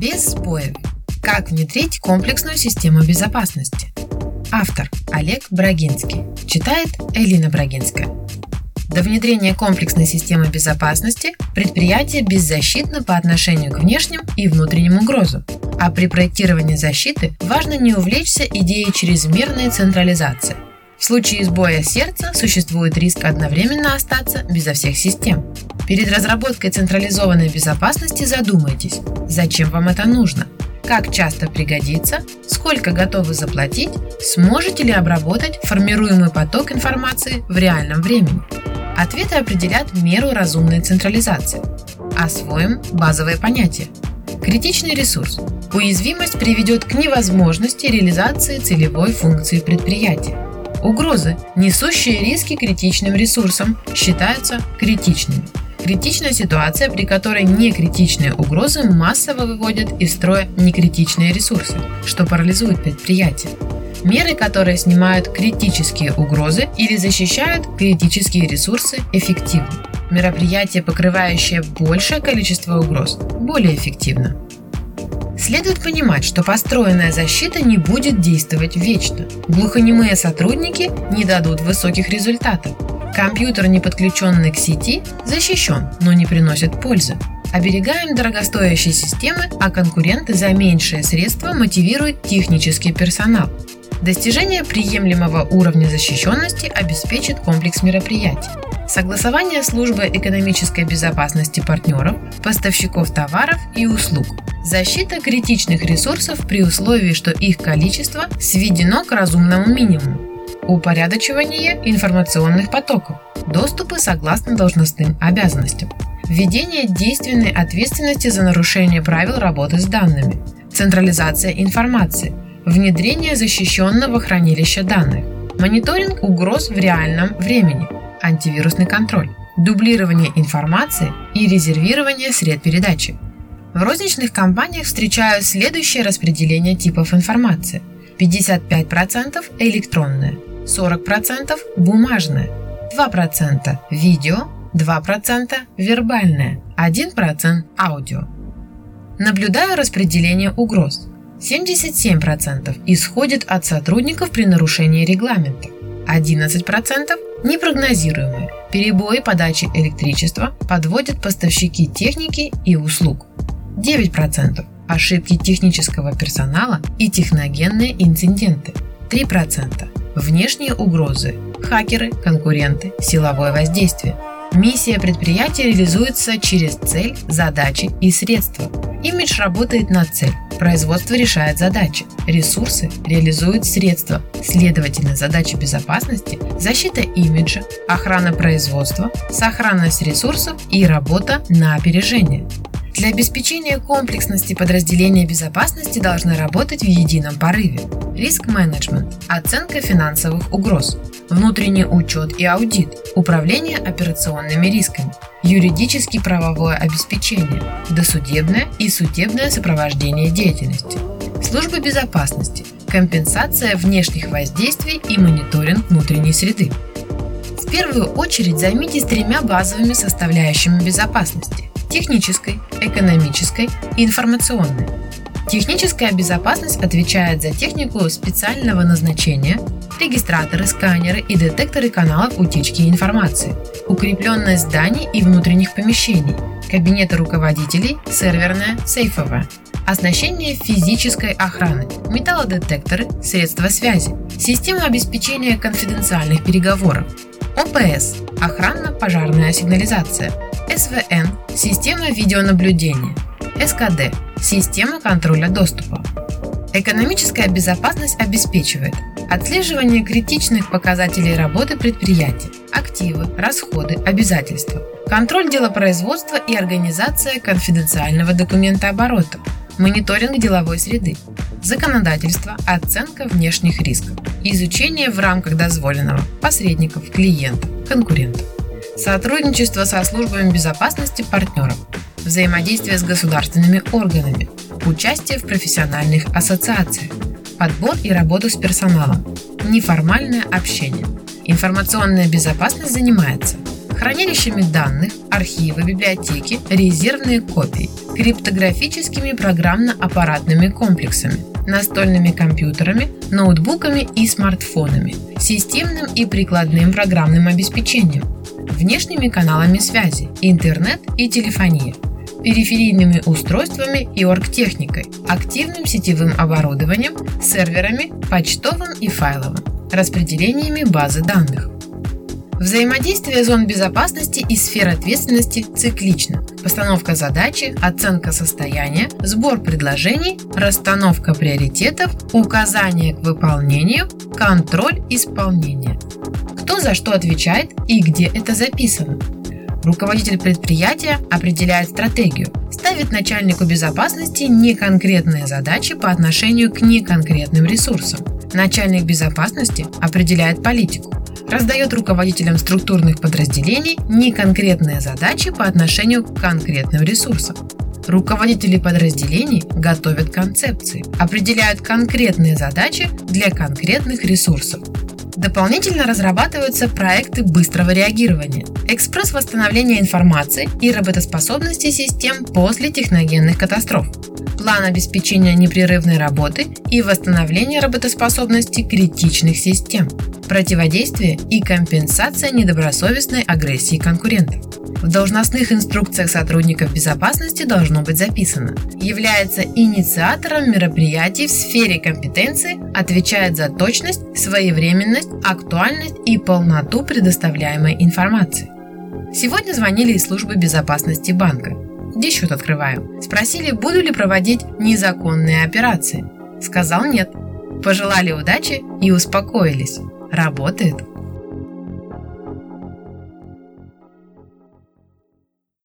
Без сбоев. Как внедрить комплексную систему безопасности? Автор Олег Брагинский. Читает Элина Брагинская. До внедрения комплексной системы безопасности предприятие беззащитно по отношению к внешним и внутренним угрозам. А при проектировании защиты важно не увлечься идеей чрезмерной централизации. В случае сбоя сердца существует риск одновременно остаться безо всех систем. Перед разработкой централизованной безопасности задумайтесь, зачем вам это нужно, как часто пригодится, сколько готовы заплатить, сможете ли обработать формируемый поток информации в реальном времени. Ответы определят меру разумной централизации. Освоим базовые понятия. Критичный ресурс. Уязвимость приведет к невозможности реализации целевой функции предприятия. Угрозы, несущие риски критичным ресурсам, считаются критичными. Критичная ситуация, при которой некритичные угрозы массово выводят из строя некритичные ресурсы, что парализует предприятие. Меры, которые снимают критические угрозы или защищают критические ресурсы, эффективны. Мероприятие, покрывающее большее количество угроз, более эффективно. Следует понимать, что построенная защита не будет действовать вечно. Глухонемые сотрудники не дадут высоких результатов. Компьютер, не подключенный к сети, защищен, но не приносит пользы. Оберегаем дорогостоящие системы, а конкуренты за меньшие средства мотивируют технический персонал. Достижение приемлемого уровня защищенности обеспечит комплекс мероприятий. Согласование службы экономической безопасности партнеров, поставщиков товаров и услуг. Защита критичных ресурсов при условии, что их количество сведено к разумному минимуму. Упорядочивание информационных потоков, доступы согласно должностным обязанностям, введение действенной ответственности за нарушение правил работы с данными, централизация информации, внедрение защищенного хранилища данных, мониторинг угроз в реальном времени, антивирусный контроль, дублирование информации и резервирование сред передачи. В розничных компаниях встречают следующее распределение типов информации: 55% электронная, 40% бумажная, 2% видео, 2% вербальная, 1% аудио. Наблюдаю распределение угроз. 77% исходит от сотрудников при нарушении регламента, 11% непрогнозируемые, перебои подачи электричества подводят поставщики техники и услуг, 9% ошибки технического персонала и техногенные инциденты, 3% внешние угрозы, хакеры, конкуренты, силовое воздействие. Миссия предприятия реализуется через цель, задачи и средства. Имидж работает на цель, производство решает задачи, ресурсы реализуют средства, следовательно, задачи безопасности, защита имиджа, охрана производства, сохранность ресурсов и работа на опережение. Для обеспечения комплексности подразделения безопасности должны работать в едином порыве. Риск-менеджмент, оценка финансовых угроз, внутренний учет и аудит, управление операционными рисками, юридически правовое обеспечение, досудебное и судебное сопровождение деятельности, службы безопасности, компенсация внешних воздействий и мониторинг внутренней среды. В первую очередь займитесь тремя базовыми составляющими безопасности: технической, экономической и информационной. Техническая безопасность отвечает за технику специального назначения, регистраторы, сканеры и детекторы каналов утечки информации, укрепленность зданий и внутренних помещений, кабинеты руководителей, серверная, сейфовая, оснащение физической охраны, металлодетекторы, средства связи, система обеспечения конфиденциальных переговоров, ОПС – охранно-пожарная сигнализация, СВН – система видеонаблюдения, СКД – система контроля доступа. Экономическая безопасность обеспечивает отслеживание критичных показателей работы предприятия, активы, расходы, обязательства, контроль делопроизводства и организация конфиденциального документооборота, мониторинг деловой среды, законодательство, оценка внешних рисков, изучение в рамках дозволенного посредников, клиентов, конкурентов. Сотрудничество со службами безопасности партнеров, взаимодействие с государственными органами, участие в профессиональных ассоциациях, подбор и работу с персоналом, неформальное общение. Информационная безопасность занимается хранилищами данных, архивы, библиотеки, резервные копии, криптографическими программно-аппаратными комплексами, настольными компьютерами, ноутбуками и смартфонами, системным и прикладным программным обеспечением, внешними каналами связи, интернет и телефония, периферийными устройствами и оргтехникой, активным сетевым оборудованием, серверами, почтовым и файловым, распределениями базы данных. Взаимодействие зон безопасности и сфер ответственности циклично. Постановка задачи, оценка состояния, сбор предложений, расстановка приоритетов, указания к выполнению, контроль исполнения. Кто за что отвечает и где это записано. Руководитель предприятия определяет стратегию, ставит начальнику безопасности неконкретные задачи по отношению к неконкретным ресурсам. Начальник безопасности определяет политику, раздает руководителям структурных подразделений неконкретные задачи по отношению к конкретным ресурсам. Руководители подразделений готовят концепции, определяют конкретные задачи для конкретных ресурсов. Дополнительно разрабатываются проекты быстрого реагирования, экспресс восстановления информации и работоспособности систем после техногенных катастроф, план обеспечения непрерывной работы и восстановления работоспособности критичных систем, противодействие и компенсация недобросовестной агрессии конкурентов. В должностных инструкциях сотрудников безопасности должно быть записано: является инициатором мероприятий в сфере компетенции, отвечает за точность, своевременность, актуальность и полноту предоставляемой информации. Сегодня звонили из службы безопасности банка. Где счет открываю? Спросили, буду ли проводить незаконные операции. Сказал нет. Пожелали удачи и успокоились. Работает.